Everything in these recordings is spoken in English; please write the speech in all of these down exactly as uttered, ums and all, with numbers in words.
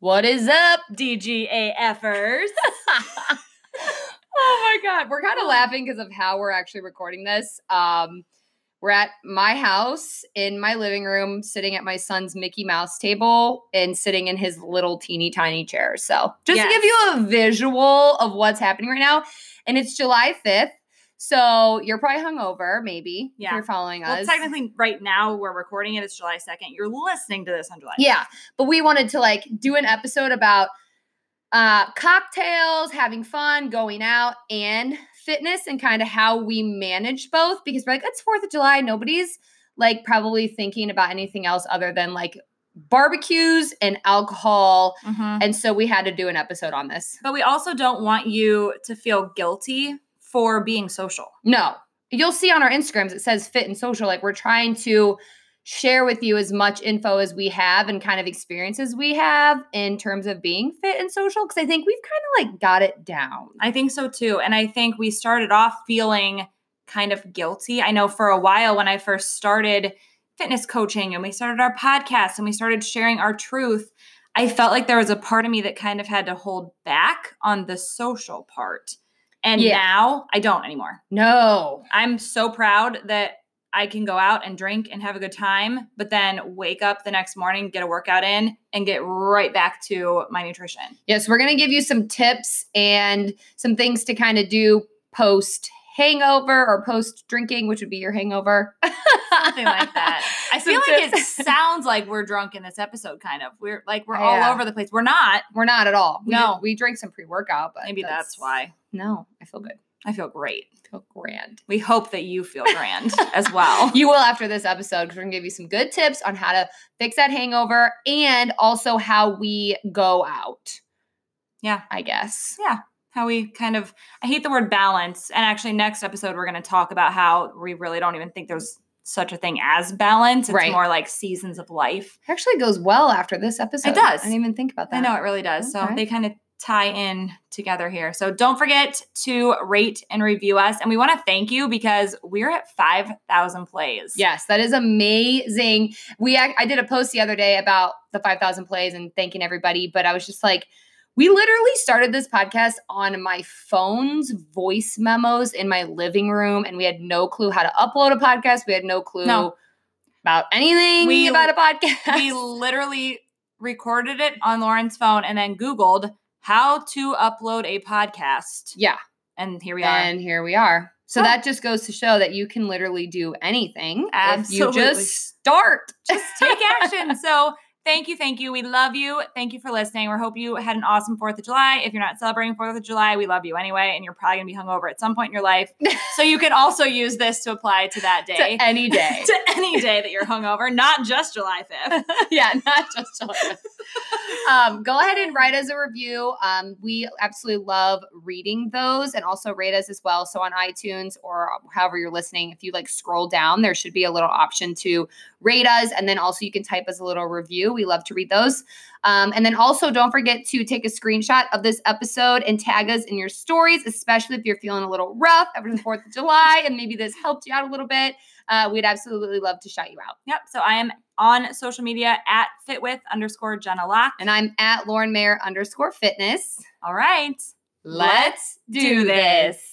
What is up, D G A Fers? Oh my God. We're kind of laughing because of how we're actually recording this. Um, we're at my house in my living room, sitting at my son's Mickey Mouse table and sitting in his little teeny tiny chair. So just yes. to give you a visual of what's happening right now. And it's July fifth. So you're probably hungover, maybe, yeah. if you're following well, us. Well, technically, right now, we're recording it. It's July second. You're listening to this on July Yeah, but we wanted to, like, do an episode about uh, cocktails, having fun, going out, and fitness, and kind of how we manage both. Because we're like, it's fourth of July. Nobody's, like, probably thinking about anything else other than, like, barbecues and alcohol. Mm-hmm. And so we had to do an episode on this. But we also don't want you to feel guilty for being social. No. You'll see on our Instagrams, it says fit and social. Like, we're trying to share with you as much info as we have and kind of experiences we have in terms of being fit and social. Because I think we've kind of like got it down. I think so too. And I think we started off feeling kind of guilty. I know for a while when I first started fitness coaching and we started our podcast and we started sharing our truth, I felt like there was a part of me that kind of had to hold back on the social part. And yeah. now I don't anymore. No. I'm so proud that I can go out and drink and have a good time, but then wake up the next morning, get a workout in, and get right back to my nutrition. Yes, yeah, so we're going to give you some tips and some things to kind of do post-hangover or post-drinking, which would be your hangover. Something like that. I feel like it sounds like we're drunk in this episode, kind of. We're like, we're yeah. all over the place. We're not. We're not at all. We no. Did, we drink some pre-workout, but maybe that's, that's why. No, I feel good. I feel great. I feel grand. We hope that you feel grand as well. You will after this episode, because we're going to give you some good tips on how to fix that hangover and also how we go out. Yeah. I guess. Yeah. How we kind of, I hate the word balance. And actually next episode, we're going to talk about how we really don't even think there's such a thing as balance. It's right. more like seasons of life. It actually goes well after this episode. It does. I didn't even think about that. I know, it really does. Okay. So they kind of tie in together here. So don't forget to rate and review us. And we want to thank you because we're at five thousand plays. Yes, that is amazing. We I, I did a post the other day about the five thousand plays and thanking everybody, but I was just like, we literally started this podcast on my phone's voice memos in my living room, and we had no clue how to upload a podcast. We had no clue no. about anything we, about a podcast. We literally recorded it on Lauren's phone and then Googled how to upload a podcast. Yeah. And here we are. And here we are. So oh. that just goes to show that you can literally do anything. Absolutely. If you just start. Just take action. So thank you. Thank you. We love you. Thank you for listening. We hope you had an awesome fourth of July. If you're not celebrating fourth of July, we love you anyway. And you're probably going to be hungover at some point in your life. So you can also use this to apply to that day. To any day. To any day that you're hungover. Not just July fifth. Yeah, not just July fifth. Um, go ahead and write us a review. Um, we absolutely love reading those, and also rate us as well. So on iTunes or however you're listening, if you like scroll down, there should be a little option to rate us. And then also you can type us a little review. We love to read those. Um, and then also don't forget to take a screenshot of this episode and tag us in your stories, especially if you're feeling a little rough after the fourth of July and maybe this helped you out a little bit. Uh, we'd absolutely love to shout you out. Yep. So I am on social media at fitwith underscore Jenna Locke. And I'm at Lauren Mayer underscore fitness. All right. Let's do this.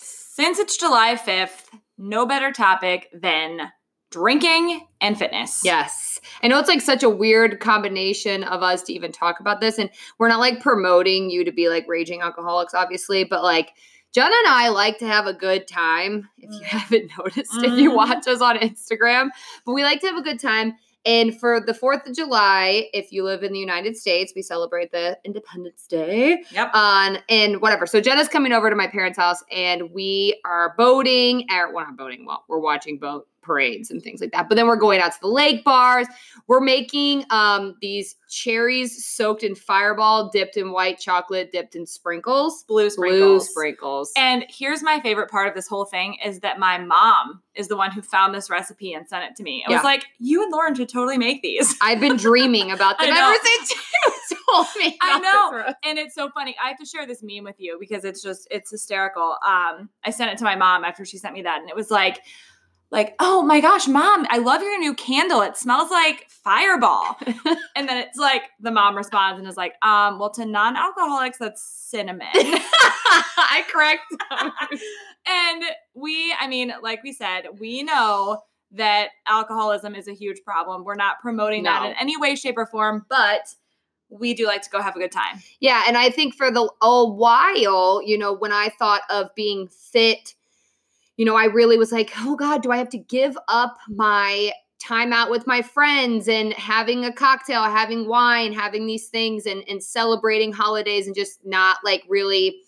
Since it's July fifth, no better topic than drinking and fitness. Yes. I know it's like such a weird combination of us to even talk about this. And we're not like promoting you to be like raging alcoholics, obviously, but like Jenna and I like to have a good time. If you haven't noticed, mm. if you watch us on Instagram, but we like to have a good time. And for the fourth of July, if you live in the United States, we celebrate the Independence Day. Yep. On and whatever. So Jenna's coming over to my parents' house and we are boating or well, not boating. Well, we're watching boat parades and things like that. But then we're going out to the lake bars. We're making um, these cherries soaked in Fireball, dipped in white chocolate, dipped in sprinkles. Blue sprinkles. Blue sprinkles. And here's my favorite part of this whole thing is that my mom is the one who found this recipe and sent it to me. I yeah. was like, you and Lauren should totally make these. I've been dreaming about them ever since you told me. I know. And it's so funny. I have to share this meme with you because it's just, it's hysterical. Um, I sent it to my mom after she sent me that. And it was like, Like, oh my gosh, mom, I love your new candle. It smells like Fireball. And then it's like, the mom responds and is like, um, well, to non-alcoholics, that's cinnamon. I correct. And we, I mean, like we said, we know that alcoholism is a huge problem. We're not promoting no. that in any way, shape, or form, but we do like to go have a good time. Yeah. And I think for the a while, you know, when I thought of being fit, you know, I really was like, oh God, do I have to give up my time out with my friends and having a cocktail, having wine, having these things and, and celebrating holidays and just not like really,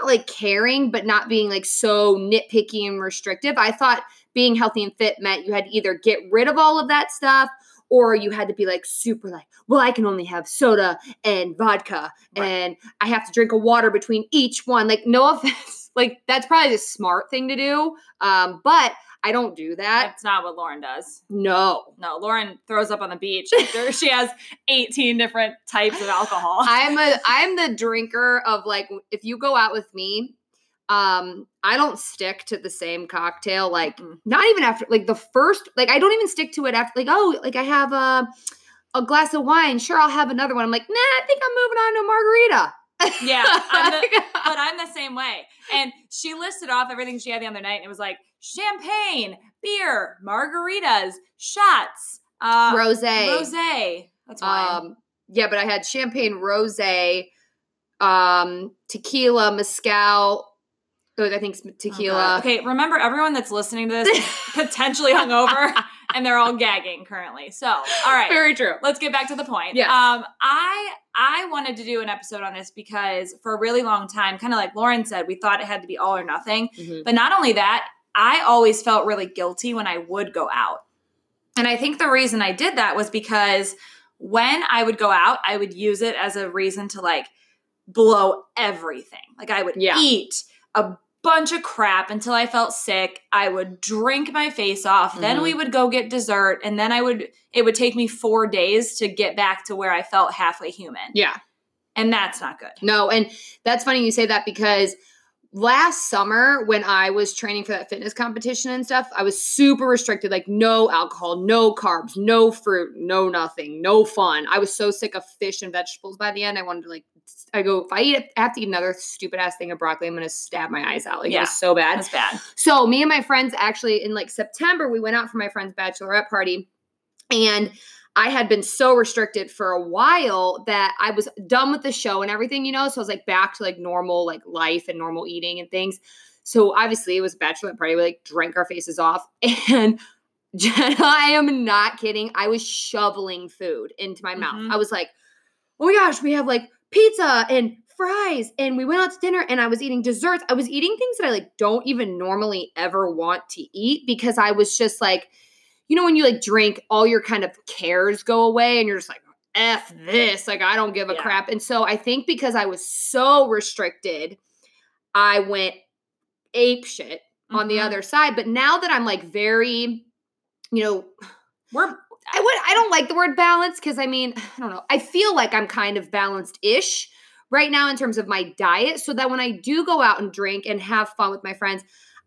not like caring, but not being like so nitpicky and restrictive. I thought being healthy and fit meant you had to either get rid of all of that stuff or you had to be like super like, well, I can only have soda and vodka right. and I have to drink a water between each one. Like no offense. Like that's probably the smart thing to do. Um, but I don't do that. That's not what Lauren does. No. No. Lauren throws up on the beach. She has eighteen different types of alcohol. I'm a, I'm the drinker of like, if you go out with me, Um, I don't stick to the same cocktail, like mm. not even after like the first, like I don't even stick to it after like, oh, like I have a, a glass of wine. Sure. I'll have another one. I'm like, nah, I think I'm moving on to a margarita. Yeah. I'm the, but I'm the same way. And she listed off everything she had the other night and it was like champagne, beer, margaritas, shots, uh, rosé, rosé. That's why. Um, yeah, but I had champagne, rosé, um, tequila, mezcal, I think tequila. Okay. okay, remember everyone that's listening to this is potentially hungover and they're all gagging currently. So, all right. Very true. Let's get back to the point. Yes. Um, I I wanted to do an episode on this because for a really long time, kind of like Lauren said, we thought it had to be all or nothing. Mm-hmm. But not only that, I always felt really guilty when I would go out. And I think the reason I did that was because when I would go out, I would use it as a reason to like blow everything. Like I would yeah. eat a bunch of crap until I felt sick. I would drink my face off. Mm-hmm. Then we would go get dessert. And then I would, it would take me four days to get back to where I felt halfway human. Yeah. And that's not good. No. And that's funny you say that because last summer when I was training for that fitness competition and stuff, I was super restricted, like no alcohol, no carbs, no fruit, no nothing, no fun. I was so sick of fish and vegetables by the end. I wanted to like, I go, if I eat, I have to eat another stupid ass thing of broccoli, I'm going to stab my eyes out. Like yeah, it was so bad. That's bad. So me and my friends actually in like September, we went out for my friend's bachelorette party and I had been so restricted for a while that I was done with the show and everything, you know? So I was like back to like normal, like life and normal eating and things. So obviously it was a bachelorette party. We like drank our faces off and Jenna, I am not kidding. I was shoveling food into my mouth. Mm-hmm. I was like, oh my gosh, we have like pizza and fries and we went out to dinner and I was eating desserts. I was eating things that I like don't even normally ever want to eat because I was just like, you know, when you like drink, all your kind of cares go away and you're just like, F this, like I don't give a yeah. crap. And so I think because I was so restricted, I went ape shit mm-hmm. on the other side. But now that I'm like very, you know, we're I would. I don't like the word balance because I mean, I don't know. I feel like I'm kind of balanced-ish right now in terms of my diet so that when I do go out and drink and have fun with my friends,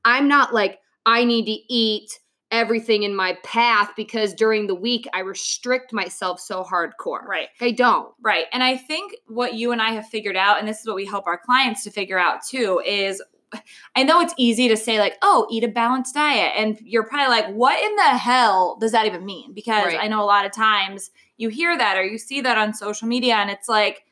I'm not like I need to eat everything in my path because during the week I restrict myself so hardcore. Right. I don't. Right. And I think what you and I have figured out, and this is what we help our clients to figure out too, is I know it's easy to say like, oh, eat a balanced diet. And you're probably like, what in the hell does that even mean? Because right. I know a lot of times you hear that or you see that on social media and it's like,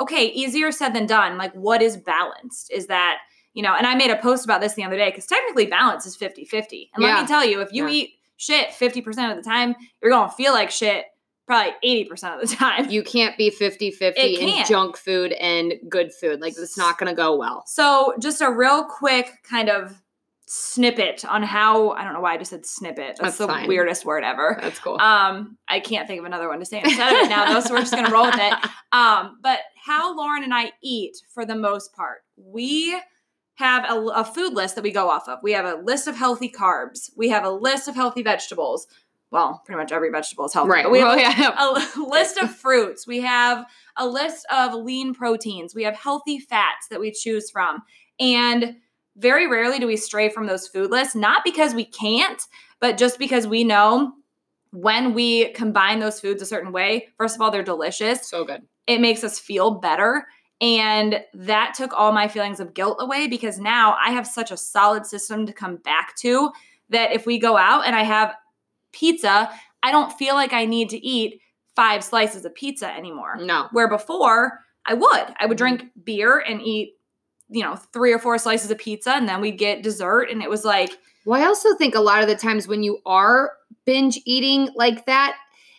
okay, easier said than done. Like, what is balanced? Is that, you know, and I made a post about this the other day because technically balance is fifty-fifty. And yeah. let me tell you, if you yeah. eat shit fifty percent of the time, you're going to feel like shit probably eighty percent of the time. You can't be fifty-fifty in junk food and good food. Like, it's not going to go well. So just a real quick kind of snippet on how, I don't know why I just said snippet. That's, That's the fine. weirdest word ever. That's cool. Um, I can't think of another one to say instead of it now, though, so we're just going to roll with it. Um, but how Lauren and I eat for the most part. We have a, a food list that we go off of. We have a list of healthy carbs. We have a list of healthy vegetables. Well, pretty much every vegetable is healthy. Right. But we have well, yeah. a, a list of fruits. We have a list of lean proteins. We have healthy fats that we choose from. And very rarely do we stray from those food lists, not because we can't, but just because we know when we combine those foods a certain way, first of all, they're delicious. So good. It makes us feel better. And that took all my feelings of guilt away because now I have such a solid system to come back to that if we go out and I have pizza, I don't feel like I need to eat five slices of pizza anymore. No. Where before I would, I would drink beer and eat, you know, three or four slices of pizza and then we'd get dessert. And it was like, well, I also think a lot of the times when you are binge eating like that,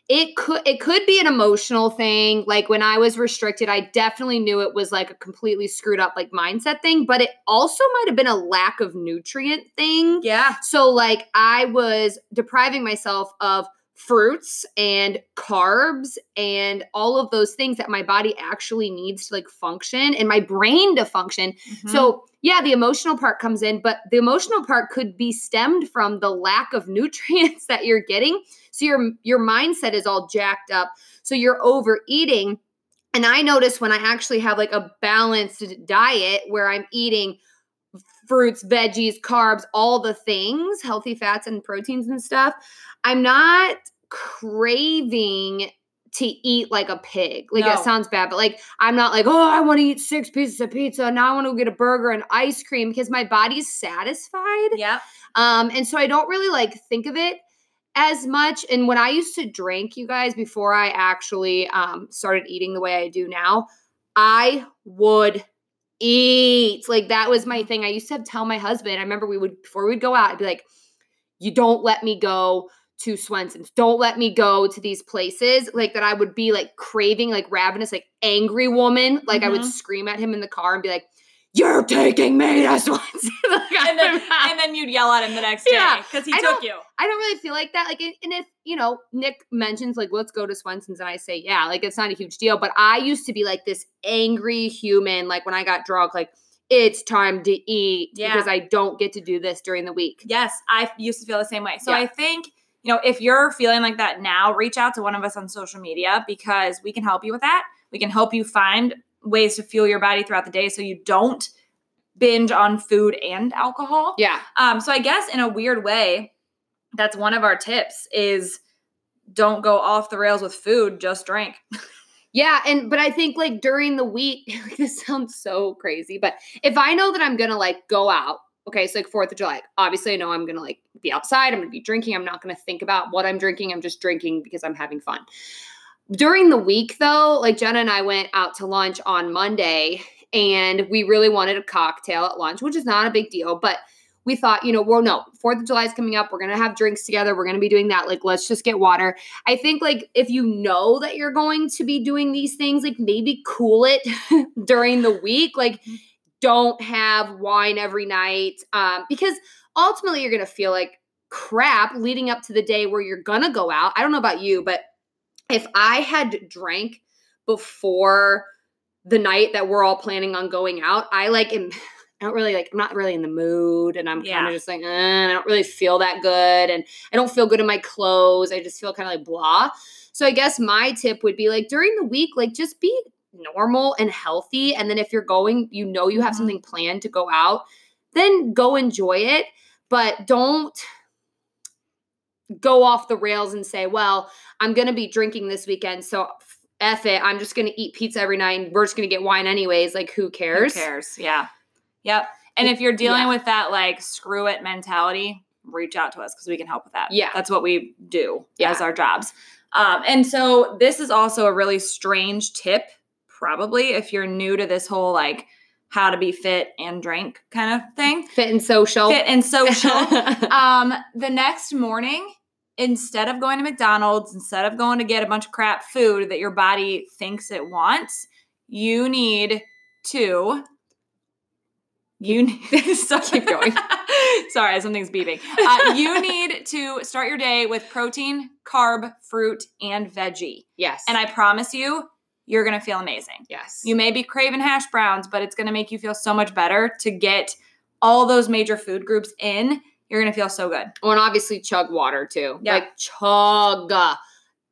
It could it could be an emotional thing. Like when I was restricted, I definitely knew it was like a completely screwed up like mindset thing, but it also might have been a lack of nutrient thing. Yeah. So like I was depriving myself of fruits and carbs and all of those things that my body actually needs to like function and my brain to function. Mm-hmm. So yeah, the emotional part comes in, but the emotional part could be stemmed from the lack of nutrients that you're getting. So your, your mindset is all jacked up. So you're overeating. And I notice when I actually have like a balanced diet where I'm eating fruits, veggies, carbs, all the things, healthy fats and proteins and stuff, I'm not craving to eat like a pig. Like no. That sounds bad, but like I'm not like, oh, I want to eat six pieces of pizza. Now I want to get a burger and ice cream because my body's satisfied. Yeah. Um, and so I don't really like think of it as much. And when I used to drink, you guys, before I actually um, started eating the way I do now, I would eat. Like that was my thing. I used to have to tell my husband, I remember we would, before we'd go out, I'd be like, you don't let me go to Swenson's. Don't let me go to these places. Like that I would be like craving, like ravenous, like angry woman. Like mm-hmm. I would scream at him in the car and be like, you're taking me to Swenson's. like, and, then, and then you'd yell at him the next yeah. day because he I took you. I don't really feel like that. Like, and if, you know, Nick mentions like, let's go to Swenson's and I say, yeah, like it's not a huge deal. But I used to be like this angry human. Like when I got drunk, like, it's time to eat yeah. because I don't get to do this during the week. Yes, I used to feel the same way. So yeah. I think, you know, if you're feeling like that now, reach out to one of us on social media because we can help you with that. We can help you find ways to fuel your body throughout the day so you don't binge on food and alcohol. Yeah. Um. So I guess in a weird way, that's one of our tips is don't go off the rails with food, just drink. Yeah, and but I think like during the week, like, this sounds so crazy, but if I know that I'm going to like go out, okay, so like fourth of July, obviously I know I'm going to like be outside, I'm going to be drinking, I'm not going to think about what I'm drinking, I'm just drinking because I'm having fun. During the week though, like Jenna and I went out to lunch on Monday and we really wanted a cocktail at lunch, which is not a big deal, but we thought, you know, well, no, fourth of July is coming up. We're going to have drinks together. We're going to be doing that. Like, let's just get water. I think like if you know that you're going to be doing these things, like maybe cool it during the week. Like don't have wine every night um, because ultimately you're going to feel like crap leading up to the day where you're going to go out. I don't know about you, but if I had drank before the night that we're all planning on going out, I like am – I don't really like, I'm not really in the mood and I'm yeah. kind of just like, eh, I don't really feel that good. And I don't feel good in my clothes. I just feel kind of like blah. So I guess my tip would be like during the week, like just be normal and healthy. And then if you're going, you know, you have mm-hmm. something planned to go out, then go enjoy it, but don't go off the rails and say, well, I'm going to be drinking this weekend. So F it, I'm just going to eat pizza every night and we're just going to get wine anyways. Like who cares? Who cares? Yeah. Yep. And if you're dealing yeah. with that, like, screw it mentality, reach out to us because we can help with that. Yeah. That's what we do yeah. as our jobs. Um, and so this is also a really strange tip, probably, if you're new to this whole, like, how to be fit and drink kind of thing. Fit and social. Fit and social. um, the next morning, instead of going to McDonald's, instead of going to get a bunch of crap food that your body thinks it wants, you need to... You need, so keep going. Sorry, something's beeping. Uh, you need to start your day with protein, carb, fruit, and veggie. Yes. And I promise you, you're going to feel amazing. Yes. You may be craving hash browns, but it's going to make you feel so much better to get all those major food groups in. You're going to feel so good. Well, and obviously chug water too. Yep. Like chug.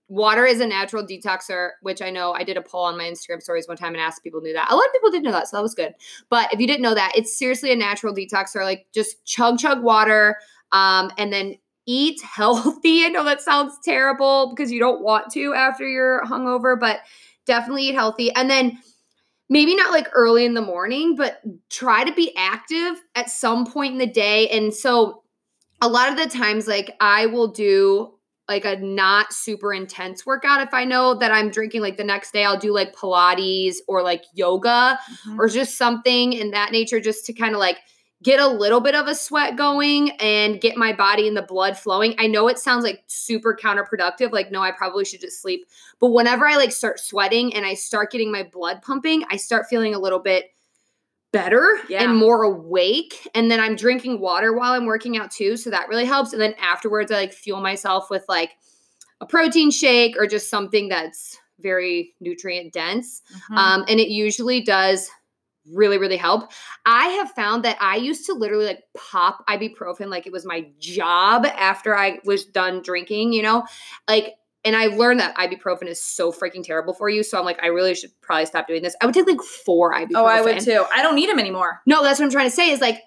Water is a natural detoxer, which I know I did a poll on my Instagram stories one time and asked if people knew that. A lot of people didn't know that, so that was good. But if you didn't know that, it's seriously a natural detoxer. Like, just chug, chug water, um, and then eat healthy. I know that sounds terrible because you don't want to after you're hungover, but definitely eat healthy. And then maybe not like early in the morning, but try to be active at some point in the day. And so a lot of the times, like, I will do – like a not super intense workout. If I know that I'm drinking, like the next day, I'll do like Pilates or like yoga mm-hmm. or just something in that nature, just to kind of like get a little bit of a sweat going and get my body and the blood flowing. I know it sounds like super counterproductive. Like, no, I probably should just sleep. But whenever I like start sweating and I start getting my blood pumping, I start feeling a little bit better yeah. and more awake. And then I'm drinking water while I'm working out too. So that really helps. And then afterwards, I like fuel myself with like a protein shake or just something that's very nutrient dense. Mm-hmm. Um, and it usually does really, really help. I have found that I used to literally like pop ibuprofen like it was my job after I was done drinking, you know, like. And I learned that ibuprofen is so freaking terrible for you. So I'm like, I really should probably stop doing this. I would take like four ibuprofen. Oh, I would too. I don't need them anymore. No, that's what I'm trying to say is like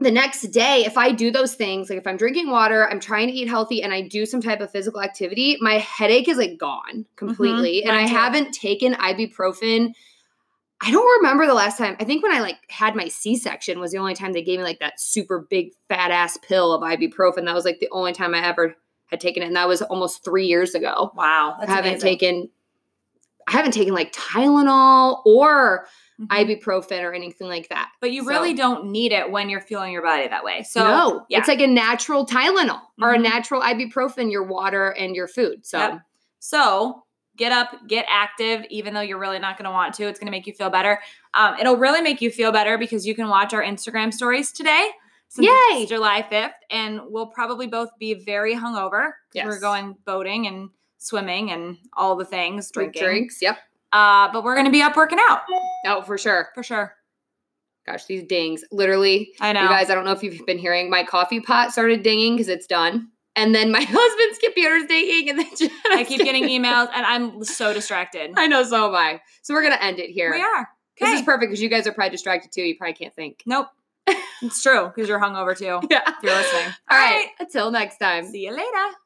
the next day, if I do those things, like if I'm drinking water, I'm trying to eat healthy, and I do some type of physical activity, my headache is like gone completely. Mm-hmm. And I haven't taken ibuprofen. I don't remember the last time. I think when I like had my C-section was the only time they gave me like that super big fat ass pill of ibuprofen. That was like the only time I ever had taken it, and that was almost three years ago. Wow. That's I haven't amazing. taken, I haven't taken like Tylenol or mm-hmm. ibuprofen or anything like that. But you so. really don't need it when you're fueling your body that way. So no, yeah. it's like a natural Tylenol mm-hmm. or a natural ibuprofen, your water and your food. So, yep. so get up, get active, even though you're really not going to want to. It's going to make you feel better. Um, it'll really make you feel better because you can watch our Instagram stories today. Since Yay! It's July fifth, and we'll probably both be very hungover. Yes. We're going boating and swimming and all the things, drinking. Drinks, yep. Uh, but we're going to be up working out. Oh, for sure. For sure. Gosh, these dings. Literally. I know. You guys, I don't know if you've been hearing, my coffee pot started dinging because it's done. And then my husband's computer's dinging. And then just I keep getting emails, and I'm so distracted. I know, so am I. So we're going to end it here. We are. Okay. This is perfect because you guys are probably distracted too. You probably can't think. Nope. It's true, because you're hungover too. Yeah. If you're listening. All, All right. right. Until next time. See you later.